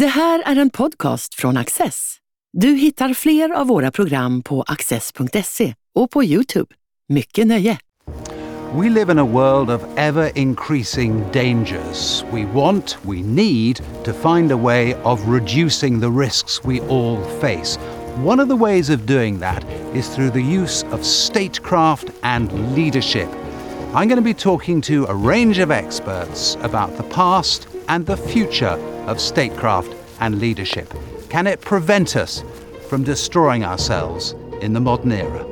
Det här är en podcast från Access. Du hittar fler av våra program på access.se och på YouTube. Mycket nöje! We live in a world of ever-increasing dangers. We need to find a way of reducing the risks we all face. One of the ways of doing that is through the use of statecraft and leadership. I'm going to be talking to a range of experts about the past and the future of statecraft and leadership. Can it prevent us from destroying ourselves in the modern era?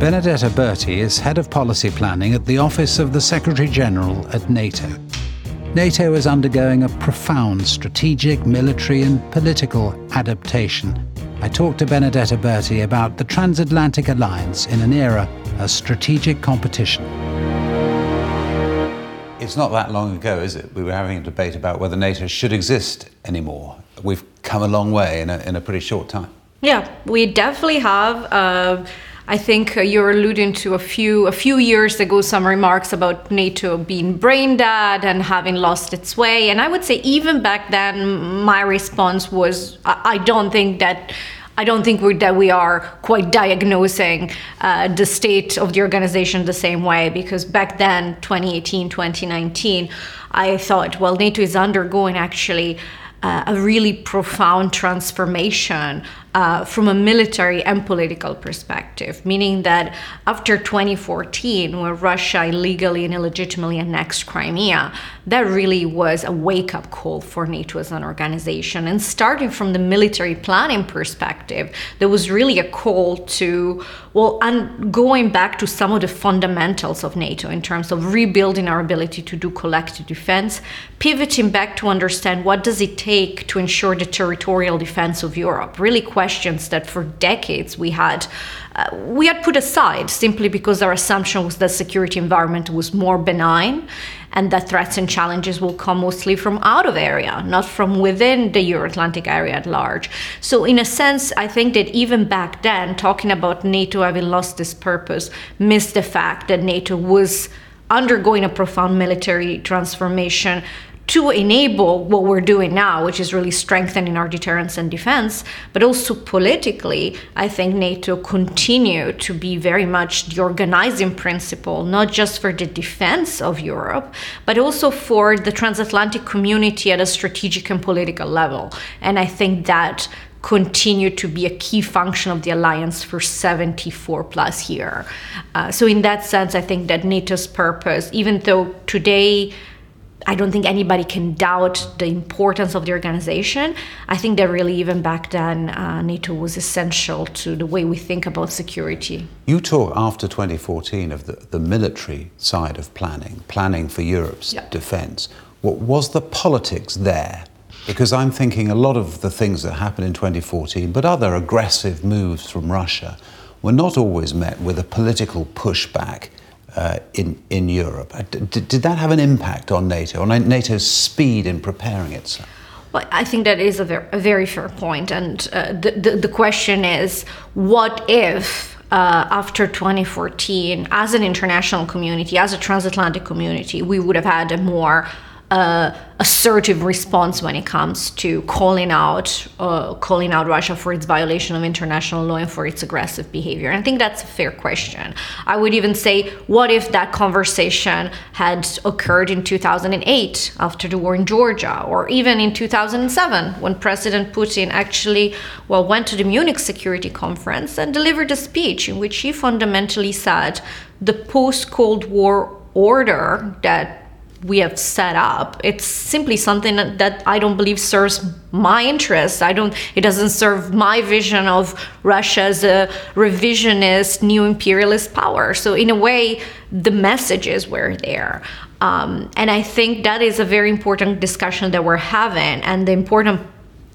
Benedetta Berti is Head of Policy Planning at the Office of the Secretary-General at NATO. NATO is undergoing a profound strategic, military and political adaptation. I talked to Benedetta Berti about the transatlantic alliance in an era of strategic competition. It's not that long ago, is it? We were having a debate about whether NATO should exist anymore. We've come a long way in a pretty short time. Yeah, we definitely have. I think you're alluding to a few years ago some remarks about NATO being brain dead and having lost its way. And I would say even back then, my response was, I don't think we are quite diagnosing the state of the organization the same way, because back then, 2018, 2019, I thought, well, NATO is undergoing actually a really profound transformation from a military and political perspective, meaning that after 2014, when Russia illegally and illegitimately annexed Crimea, that really was a wake-up call for NATO as an organization. And starting from the military planning perspective, there was really a call to, going back to some of the fundamentals of NATO in terms of rebuilding our ability to do collective defense, pivoting back to understand what does it take to ensure the territorial defense of Europe, really questions that for decades we had put aside simply because our assumption was that security environment was more benign and that threats and challenges will come mostly from out of area, not from within the Euro Atlantic area at large. So in a sense, I think that even back then, talking about NATO having lost its purpose missed the fact that NATO was undergoing a profound military transformation to enable what we're doing now, which is really strengthening our deterrence and defense, but also politically, I think NATO continue to be very much the organizing principle, not just for the defense of Europe, but also for the transatlantic community at a strategic and political level. And I think that continued to be a key function of the alliance for 74 plus years. So in that sense, I think that NATO's purpose, even though today, I don't think anybody can doubt the importance of the organization. I think that really even back then, NATO was essential to the way we think about security. You talk after 2014 of the military side of planning for Europe's defense. What was the politics there? Because I'm thinking a lot of the things that happened in 2014, but other aggressive moves from Russia were not always met with a political pushback. In Europe. Did that have an impact on NATO, on NATO's speed in preparing itself? Well, I think that is a very fair point. And the question is, what if after 2014, as an international community, as a transatlantic community, we would have had a more assertive response when it comes to calling out Russia for its violation of international law and for its aggressive behavior. And I think that's a fair question. I would even say, what if that conversation had occurred in 2008 after the war in Georgia, or even in 2007 when President Putin actually went to the Munich Security Conference and delivered a speech in which he fundamentally said the post-Cold War order that we have set up, it's simply something that I don't believe serves my interests. It doesn't serve my vision of Russia as a revisionist, new imperialist power. So in a way, the messages were there. And I think that is a very important discussion that we're having. And the important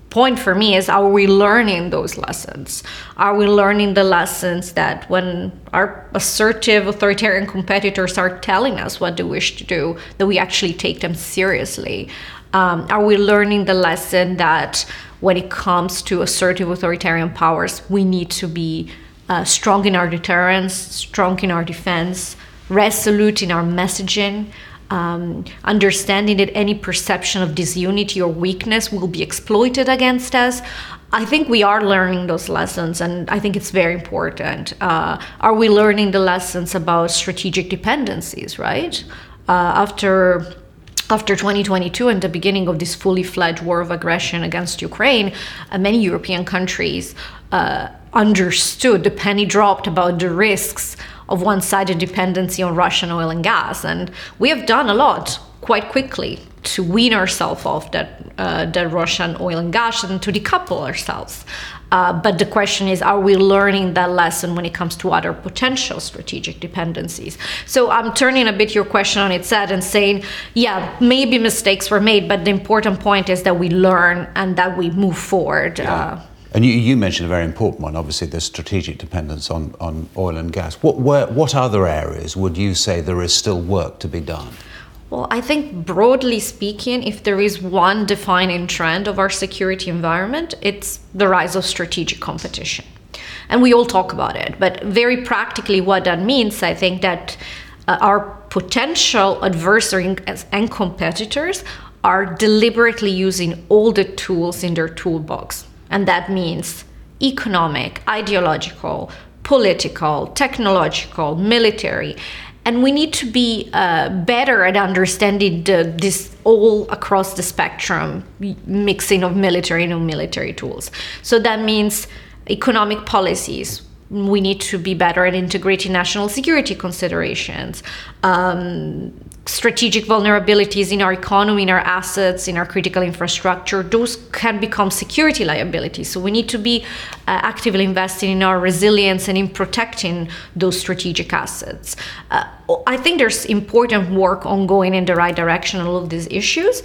point for me is, are we learning those lessons? Are we learning the lessons that when our assertive authoritarian competitors are telling us what they wish to do, that we actually take them seriously? Are we learning the lesson that when it comes to assertive authoritarian powers, we need to be strong in our deterrence, strong in our defense, resolute in our messaging, understanding that any perception of disunity or weakness will be exploited against us. I think we are learning those lessons, and I think it's very important. Are we learning the lessons about strategic dependencies, right? After 2022 and the beginning of this fully fledged war of aggression against Ukraine, many European countries understood, the penny dropped about the risks of one-sided dependency on Russian oil and gas. And we have done a lot quite quickly to wean ourselves off that Russian oil and gas and to decouple ourselves. But the question is, are we learning that lesson when it comes to other potential strategic dependencies? So I'm turning a bit your question on its head and saying, yeah, maybe mistakes were made, but the important point is that we learn and that we move forward. Yeah. And you mentioned a very important one, obviously, the strategic dependence on oil and gas. What other areas would you say there is still work to be done? Well, I think broadly speaking, if there is one defining trend of our security environment, it's the rise of strategic competition. And we all talk about it, but very practically what that means, I think that our potential adversaries and competitors are deliberately using all the tools in their toolbox. And that means economic, ideological, political, technological, military. And we need to be better at understanding this all across the spectrum, mixing of military and non-military tools. So that means economic policies. We need to be better at integrating national security considerations, strategic vulnerabilities in our economy, in our assets, in our critical infrastructure. Those can become security liabilities. So we need to be actively investing in our resilience and in protecting those strategic assets. I think there's important work ongoing in the right direction on all of these issues.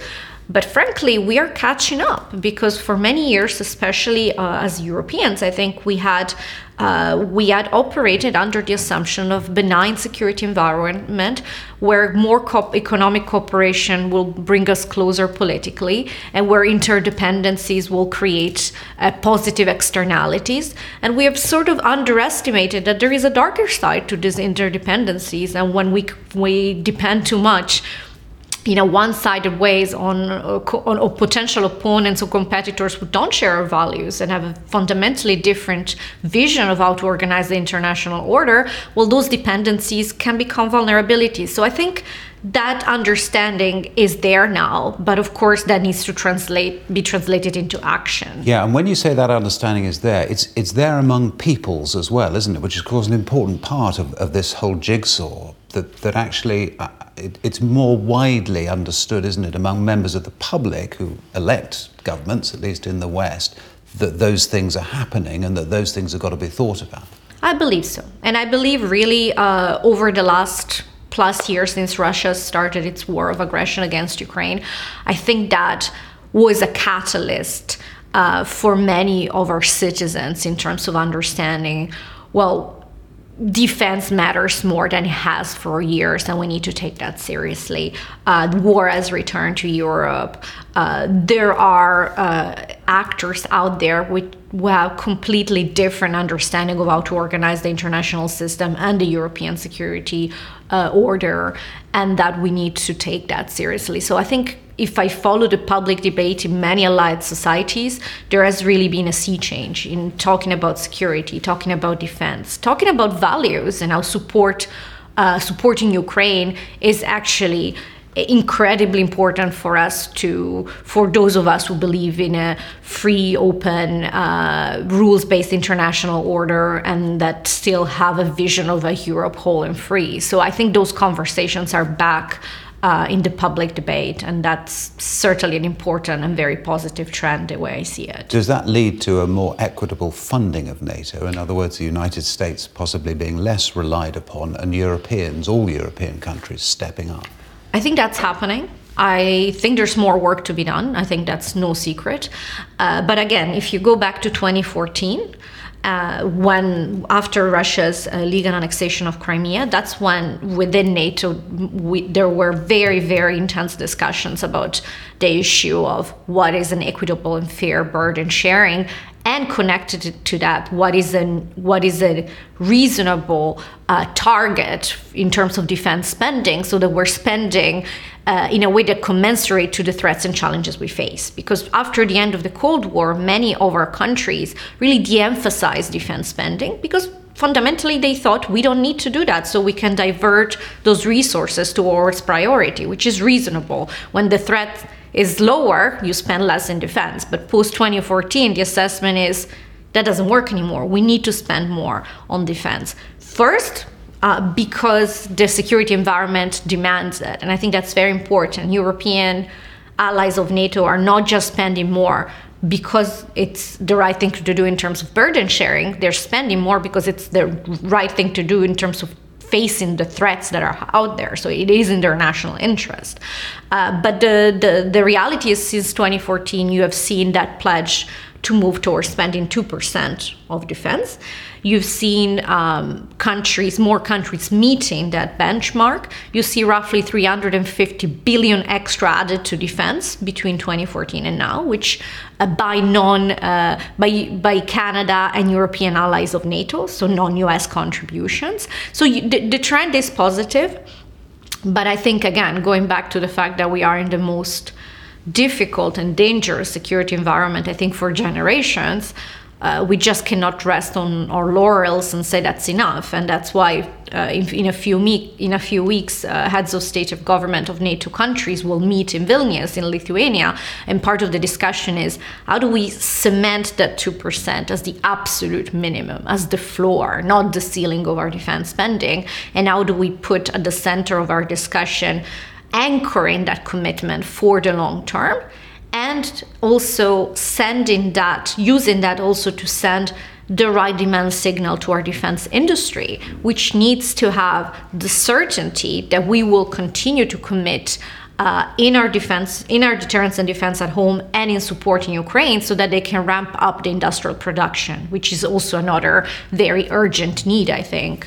But frankly, we are catching up because for many years, especially as Europeans, I think we had operated under the assumption of benign security environment where more economic cooperation will bring us closer politically and where interdependencies will create positive externalities. And we have sort of underestimated that there is a darker side to these interdependencies. And when we depend too much, one-sided ways on potential opponents or competitors who don't share our values and have a fundamentally different vision of how to organize the international order, well, those dependencies can become vulnerabilities. So I think that understanding is there now, but of course that needs to be translated into action. Yeah, and when you say that understanding is there, it's there among peoples as well, isn't it? Which is, of course, an important part of this whole jigsaw that actually it's more widely understood, isn't it, among members of the public who elect governments, at least in the West, that those things are happening and that those things have got to be thought about. I believe so. And I believe really over the last plus year since Russia started its war of aggression against Ukraine, I think that was a catalyst for many of our citizens in terms of understanding, well, defense matters more than it has for years, and we need to take that seriously. The war has returned to Europe. There are actors out there who have completely different understanding of how to organize the international system and the European security order, and that we need to take that seriously. So I think if I follow the public debate in many allied societies, there has really been a sea change in talking about security, talking about defense, talking about values, and how supporting Ukraine is actually incredibly important for us for those of us who believe in a free, open, rules-based international order and that still have a vision of a Europe whole and free. So I think those conversations are back in the public debate, and that's certainly an important and very positive trend the way I see it. Does that lead to a more equitable funding of NATO? In other words, the United States possibly being less relied upon and all European countries stepping up? I think that's happening. I think there's more work to be done. I think that's no secret. But again, if you go back to 2014, when after Russia's legal annexation of Crimea, that's when within NATO there were very, very intense discussions about the issue of what is an equitable and fair burden sharing, and connected to that, what is a reasonable target in terms of defense spending, so that we're spending in a way that commensurate to the threats and challenges we face. Because after the end of the Cold War, many of our countries really de-emphasized defense spending because fundamentally they thought we don't need to do that, so we can divert those resources towards priority, which is reasonable. When the threat is lower, you spend less in defense. But post-2014, the assessment is that doesn't work anymore. We need to spend more on defense. First, because the security environment demands it. And I think that's very important. European allies of NATO are not just spending more because it's the right thing to do in terms of burden sharing. They're spending more because it's the right thing to do in terms of facing the threats that are out there. So it is in their national interest. But the reality is, since 2014, you have seen that pledge to move towards spending 2% of defense. You've seen more countries meeting that benchmark. You see roughly 350 billion extra added to defense between 2014 and now, which by Canada and European allies of NATO, so non-US contributions. So the trend is positive, but I think, again, going back to the fact that we are in the most difficult and dangerous security environment, I think, for generations, we just cannot rest on our laurels and say that's enough. And that's why in a few weeks, heads of state of government of NATO countries will meet in Vilnius in Lithuania. And part of the discussion is, how do we cement that 2% as the absolute minimum, as the floor, not the ceiling of our defense spending? And how do we put at the center of our discussion anchoring that commitment for the long term, and also using that to send the right demand signal to our defense industry, which needs to have the certainty that we will continue to commit in our deterrence and defense at home and in supporting Ukraine, so that they can ramp up the industrial production, which is also another very urgent need, I think.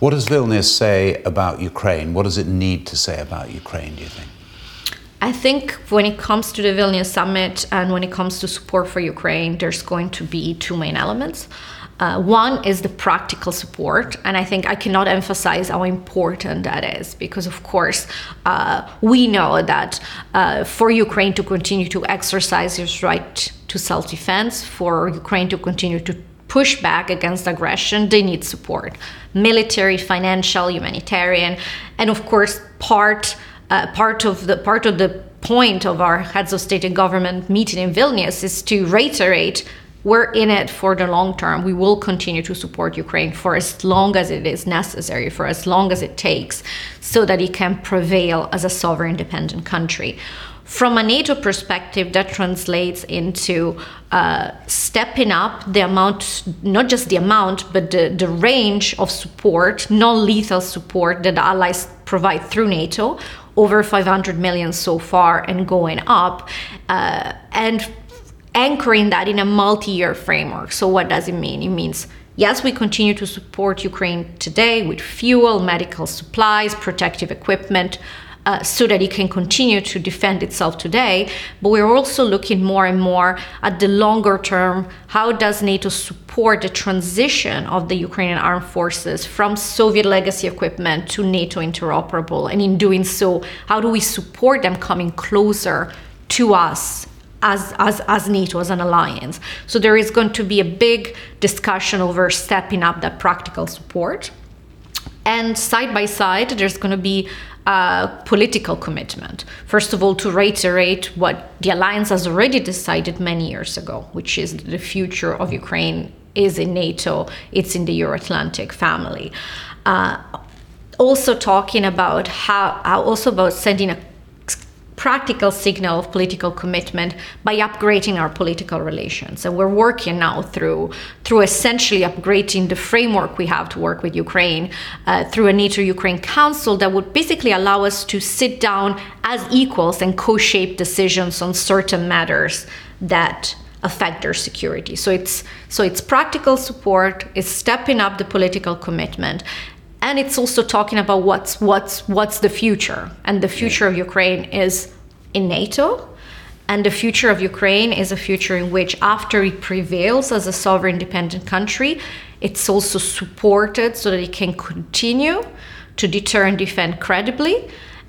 What does Vilnius say about Ukraine? What does it need to say about Ukraine, do you think? I think when it comes to the Vilnius summit and when it comes to support for Ukraine, there's going to be two main elements. One is the practical support, and I think I cannot emphasize how important that is, because of course we know that for Ukraine to continue to exercise its right to self-defense, for Ukraine to continue to push back against aggression, they need support. Military, financial, humanitarian. And of course, part of the point of our heads of state and government meeting in Vilnius is to reiterate, we're in it for the long term. We will continue to support Ukraine for as long as it is necessary, for as long as it takes, so that it can prevail as a sovereign, independent country. From a NATO perspective, that translates into stepping up the amount, not just the amount, but the range of support, non-lethal support that the allies provide through NATO, over 500 million so far and going up, and anchoring that in a multi-year framework. So what does it mean? It means, yes, we continue to support Ukraine today with fuel, medical supplies, protective equipment, so that it can continue to defend itself today. But we're also looking more and more at the longer term. How does NATO support the transition of the Ukrainian armed forces from Soviet legacy equipment to NATO interoperable? And in doing so, how do we support them coming closer to us as NATO, as an alliance? So there is going to be a big discussion over stepping up that practical support. And side by side, there's going to be political commitment. First of all, to reiterate what the alliance has already decided many years ago, which is the future of Ukraine is in NATO, it's in the Euro Atlantic family. Also talking about about sending a practical signal of political commitment by upgrading our political relations. And we're working now through essentially upgrading the framework we have to work with Ukraine, through a NATO-Ukraine Council that would basically allow us to sit down as equals and co-shape decisions on certain matters that affect their security. So it's practical support, it's stepping up the political commitment, and it's also talking about what's the future. And the future of Ukraine is in NATO. And the future of Ukraine is a future in which, after it prevails as a sovereign, independent country, it's also supported so that it can continue to deter and defend credibly,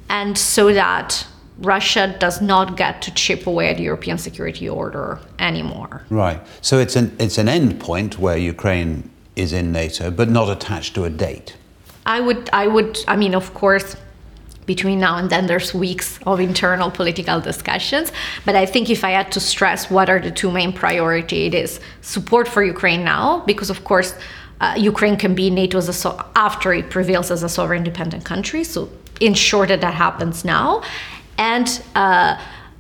and so that Russia does not get to chip away at the European security order anymore. Right. So it's an end point where Ukraine is in NATO, but not attached to a date. I mean, of course, between now and then there's weeks of internal political discussions, but I think if I had to stress what are the two main priority, it is support for Ukraine now, because of course Ukraine can be NATO after it prevails as a sovereign independent country, so ensure that that happens now, and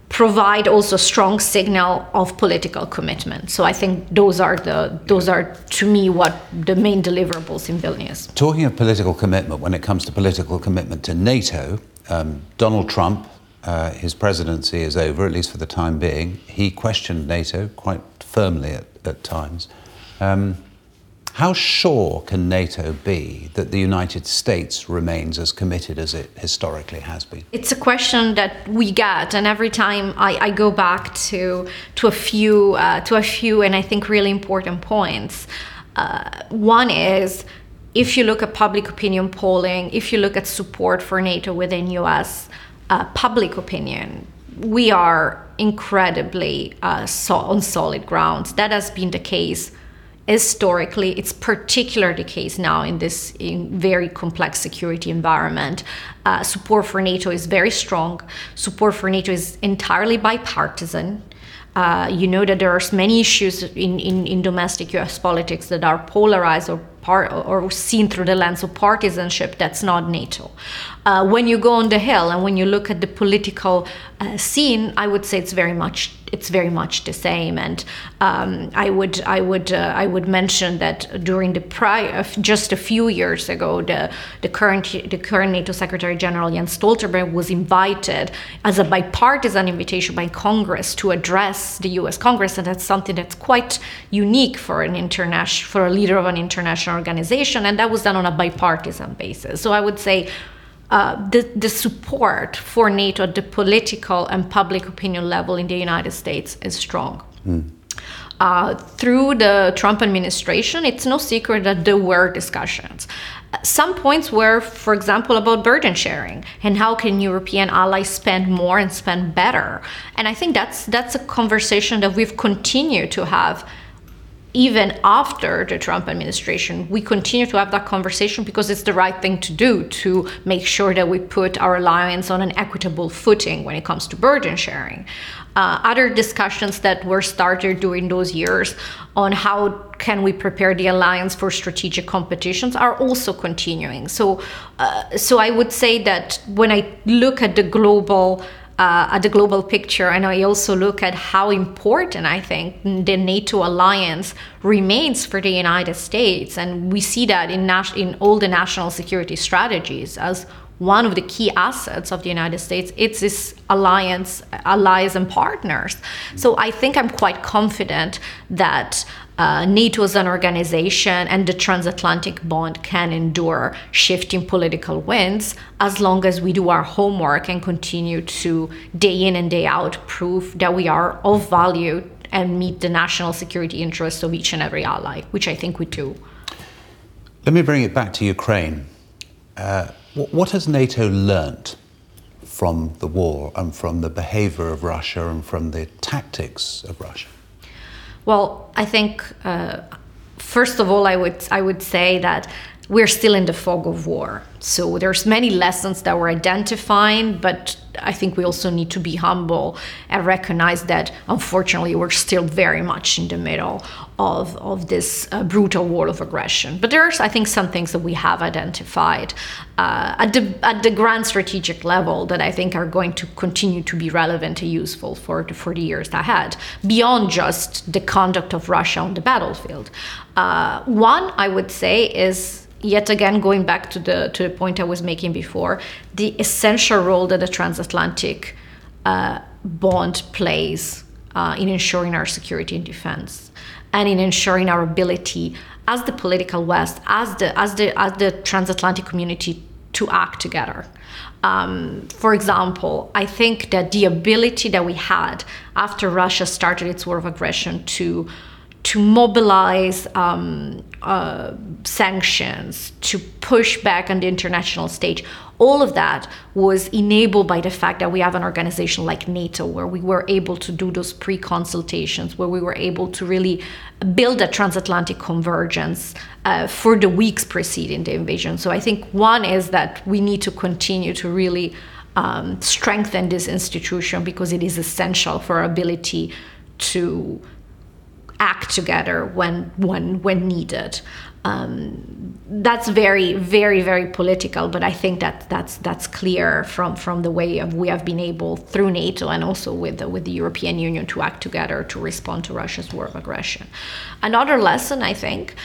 provide also strong signal of political commitment. So I think those are to me what the main deliverables in Vilnius. Talking of political commitment, when it comes to political commitment to NATO, Donald Trump, his presidency is over, at least for the time being. He questioned NATO quite firmly at times. How sure can NATO be that the United States remains as committed as it historically has been? It's a question that we get, and every time I go back to a few, and I think really important points. One is, if you look at public opinion polling, if you look at support for NATO within U.S. Public opinion, we are incredibly on solid grounds. That has been the case historically. It's particularly the case now in this very complex security environment. Support for NATO is very strong. Support for NATO is entirely bipartisan. You know that there are many issues in domestic US politics that are polarized or seen through the lens of partisanship. That's not NATO. When you go on the Hill and when you look at the political scene, I would say it's very much the same. And I would mention that during the just a few years ago, the current NATO Secretary General Jens Stoltenberg was invited as a bipartisan invitation by Congress to address the U.S. Congress, and that's something that's quite unique for a leader of an international organization, and that was done on a bipartisan basis. So I would say the support for NATO at the political and public opinion level in the United States is strong. Mm. Through the Trump administration, it's no secret that there were discussions. Some points were, for example, about burden sharing and how can European allies spend more and spend better. And I think that's a conversation that we've continued to have. Even after the Trump administration, we continue to have that conversation because it's the right thing to do to make sure that we put our alliance on an equitable footing when it comes to burden sharing. Other discussions that were started during those years on how can we prepare the alliance for strategic competitions are also continuing. So I would say that when I look at the global picture, and I also look at how important I think the NATO alliance remains for the United States, and we see that in all the national security strategies as one of the key assets of the United States. It's this alliance, allies and partners. So I think I'm quite confident that NATO as an organization and the transatlantic bond can endure shifting political winds as long as we do our homework and continue to, day in and day out, prove that we are of value and meet the national security interests of each and every ally, which I think we do. Let me bring it back to Ukraine. What has NATO learnt from the war and from the behavior of Russia and from the tactics of Russia? Well, I think, first of all, I would say that we're still in the fog of war. So there's many lessons that we're identifying, but I think we also need to be humble and recognize that, unfortunately, we're still very much in the middle of this brutal war of aggression. But there's, I think, some things that we have identified at the grand strategic level that I think are going to continue to be relevant and useful for the years ahead, beyond just the conduct of Russia on the battlefield. One, I would say, is yet again going back to the point I was making before, the essential role that the transatlantic bond plays in ensuring our security and defense, and in ensuring our ability as the political West, as the transatlantic community, to act together. For example, I think that the ability that we had after Russia started its war of aggression to mobilize sanctions, to push back on the international stage, all of that was enabled by the fact that we have an organization like NATO, where we were able to do those pre-consultations, where we were able to really build a transatlantic convergence for the weeks preceding the invasion. So I think one is that we need to continue to really strengthen this institution, because it is essential for our ability to act together when needed. That's very, very, very political, but I think that's clear from the way we have been able, through NATO and also with the European Union, to act together to respond to Russia's war of aggression. Another lesson, I think,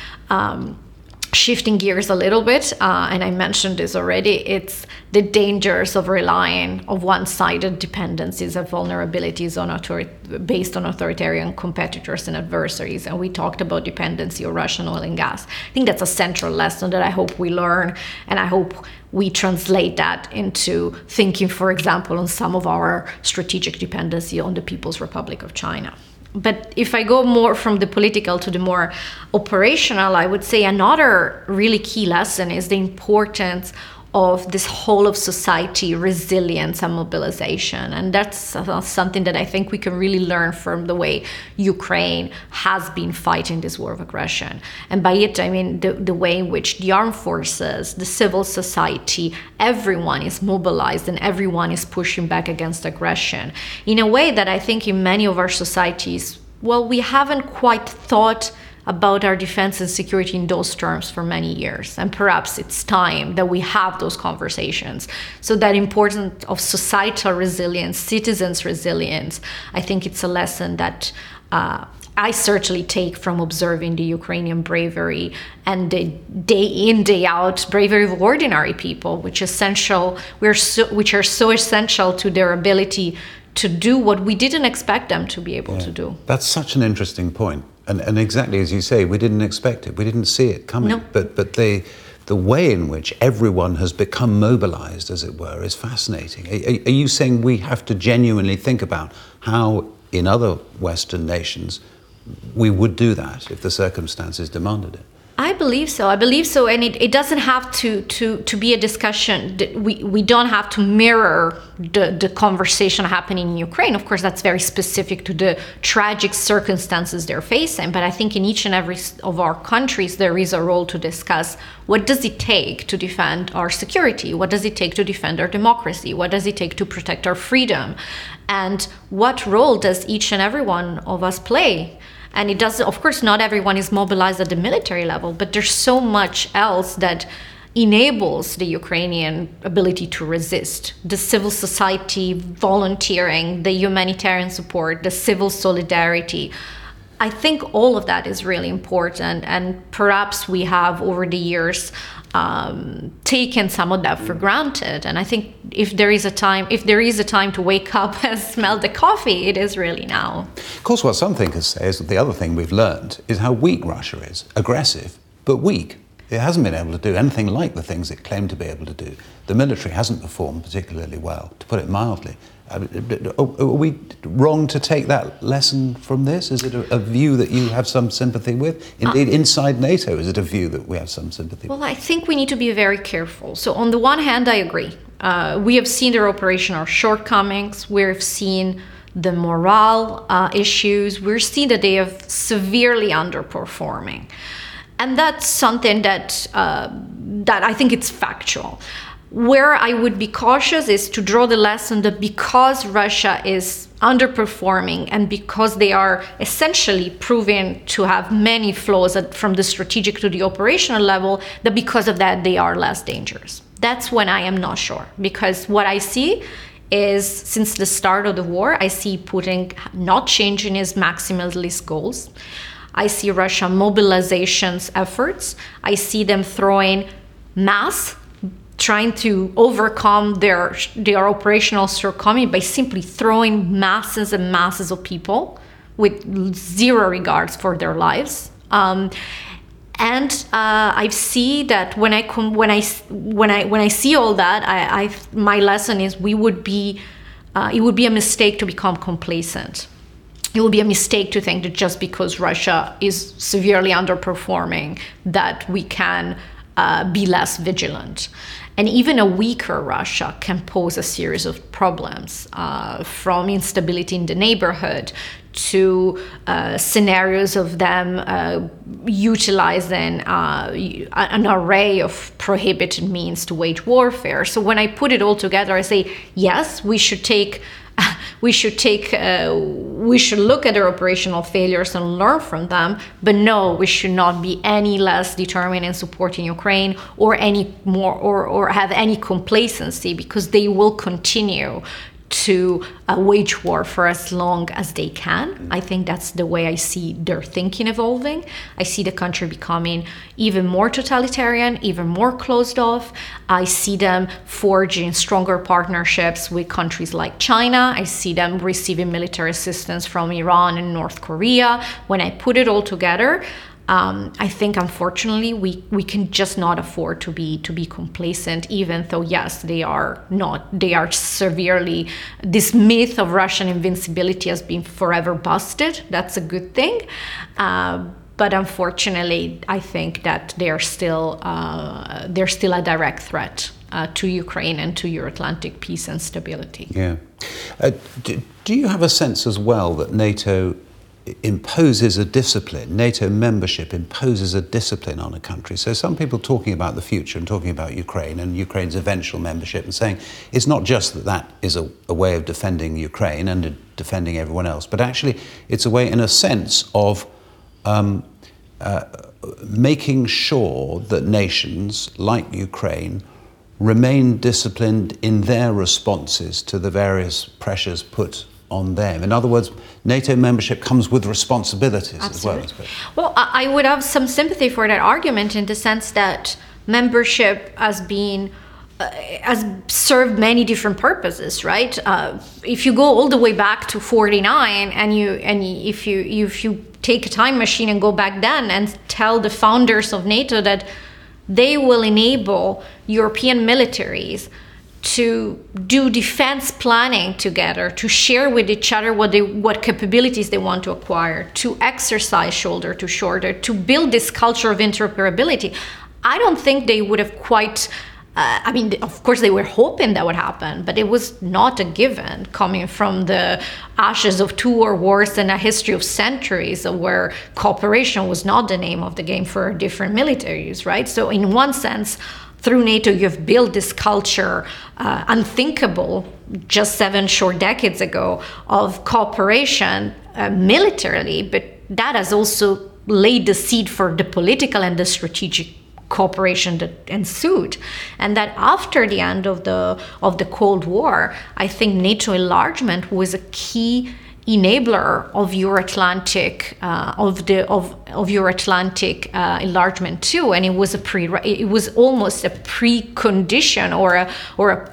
shifting gears a little bit, and I mentioned this already, it's the dangers of relying on one-sided dependencies and vulnerabilities on based on authoritarian competitors and adversaries. And we talked about dependency on Russian oil and gas. I think that's a central lesson that I hope we learn, and I hope we translate that into thinking, for example, on some of our strategic dependency on the People's Republic of China. But if I go more from the political to the more operational, I would say another really key lesson is the importance of this whole of society resilience and mobilization. And that's something that I think we can really learn from the way Ukraine has been fighting this war of aggression. And by it, I mean the way in which the armed forces, the civil society, everyone is mobilized and everyone is pushing back against aggression in a way that I think in many of our societies, well, we haven't quite thought about our defense and security in those terms for many years. And perhaps it's time that we have those conversations. So that importance of societal resilience, citizens' resilience, I think it's a lesson that I certainly take from observing the Ukrainian bravery and the day in, day out bravery of ordinary people, which are so essential to their ability to do what we didn't expect them to be able to do. That's such an interesting point. And exactly as you say, we didn't expect it. We didn't see it coming. No. But the way in which everyone has become mobilized, as it were, is fascinating. Are you saying we have to genuinely think about how, in other Western nations, we would do that if the circumstances demanded it? I believe so. And it doesn't have to be a discussion. We don't have to mirror the conversation happening in Ukraine. Of course, that's very specific to the tragic circumstances they're facing. But I think in each and every of our countries, there is a role to discuss what does it take to defend our security? What does it take to defend our democracy? What does it take to protect our freedom? And what role does each and every one of us play? And it does, of course, not everyone is mobilized at the military level, but there's so much else that enables the Ukrainian ability to resist. The civil society volunteering, the humanitarian support, the civil solidarity. I think all of that is really important, and perhaps we have over the years taken some of that for granted. And I think if there is a time to wake up and smell the coffee, it is really now. Of course, what some thinkers say is that the other thing we've learned is how weak Russia is. Aggressive, but weak. It hasn't been able to do anything like the things it claimed to be able to do. The military hasn't performed particularly well, to put it mildly. Are we wrong to take that lesson from this? Is it a view that you have some sympathy with? Indeed, inside NATO, is it a view that we have some sympathy with? Well, I think we need to be very careful. So on the one hand, I agree. We have seen their operational shortcomings. We have seen the morale issues. We're seeing that they have severely underperforming. And that's something that I think it's factual. Where I would be cautious is to draw the lesson that because Russia is underperforming and because they are essentially proven to have many flaws from the strategic to the operational level, that because of that they are less dangerous. That's when I am not sure, because what I see is, since the start of the war, I see Putin not changing his maximalist goals. I see Russia mobilization efforts. I see them throwing mass trying to overcome their operational shortcomings by simply throwing masses and masses of people with zero regards for their lives. I see that when I see all that, my lesson is it would be a mistake to become complacent. It would be a mistake to think that just because Russia is severely underperforming, that we can be less vigilant. And even a weaker Russia can pose a series of problems, from instability in the neighborhood to scenarios of them utilizing an array of prohibited means to wage warfare. So when I put it all together, I say, yes, we should look at their operational failures and learn from them, but no, we should not be any less determined in supporting Ukraine or any more or have any complacency, because they will continue to wage war for as long as they can. I think that's the way I see their thinking evolving. I see the country becoming even more totalitarian, even more closed off. I see them forging stronger partnerships with countries like China. I see them receiving military assistance from Iran and North Korea. When I put it all together, I think, unfortunately, we can just not afford to be complacent, even though, yes, they are severely, this myth of Russian invincibility has been forever busted. That's a good thing. But unfortunately, I think that they're still a direct threat to Ukraine and to Euro Atlantic peace and stability. Yeah. Do you have a sense as well that NATO imposes a discipline, NATO membership imposes a discipline on a country? So some people talking about the future and talking about Ukraine and Ukraine's eventual membership and saying it's not just that is a way of defending Ukraine and defending everyone else, but actually it's a way, in a sense, of making sure that nations like Ukraine remain disciplined in their responses to the various pressures put on them. In other words, NATO membership comes with responsibilities. Absolutely. As well. Well, I would have some sympathy for that argument, in the sense that membership has served many different purposes, right? If you go all the way back to 49, and if you take a time machine and go back then and tell the founders of NATO that they will enable European militaries to do defense planning together, to share with each other what capabilities they want to acquire, to exercise shoulder to shoulder, to build this culture of interoperability, I don't think they would have quite, of course they were hoping that would happen, but it was not a given, coming from the ashes of two wars and a history of centuries where cooperation was not the name of the game for different militaries, right? So in one sense, through NATO, you've built this culture, unthinkable just 7 short decades ago, of cooperation militarily, but that has also laid the seed for the political and the strategic cooperation that ensued. And that after the end of the Cold War, I think NATO enlargement was a key enabler of Euro-Atlantic enlargement too, and it was almost a precondition or a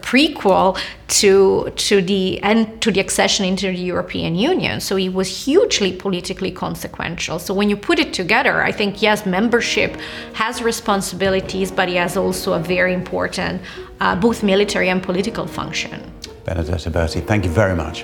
prequel to the accession into the European Union. So it was hugely politically consequential. So when you put it together, I think, yes, membership has responsibilities, but it has also a very important both military and political function. Benedetta Berti, thank you very much.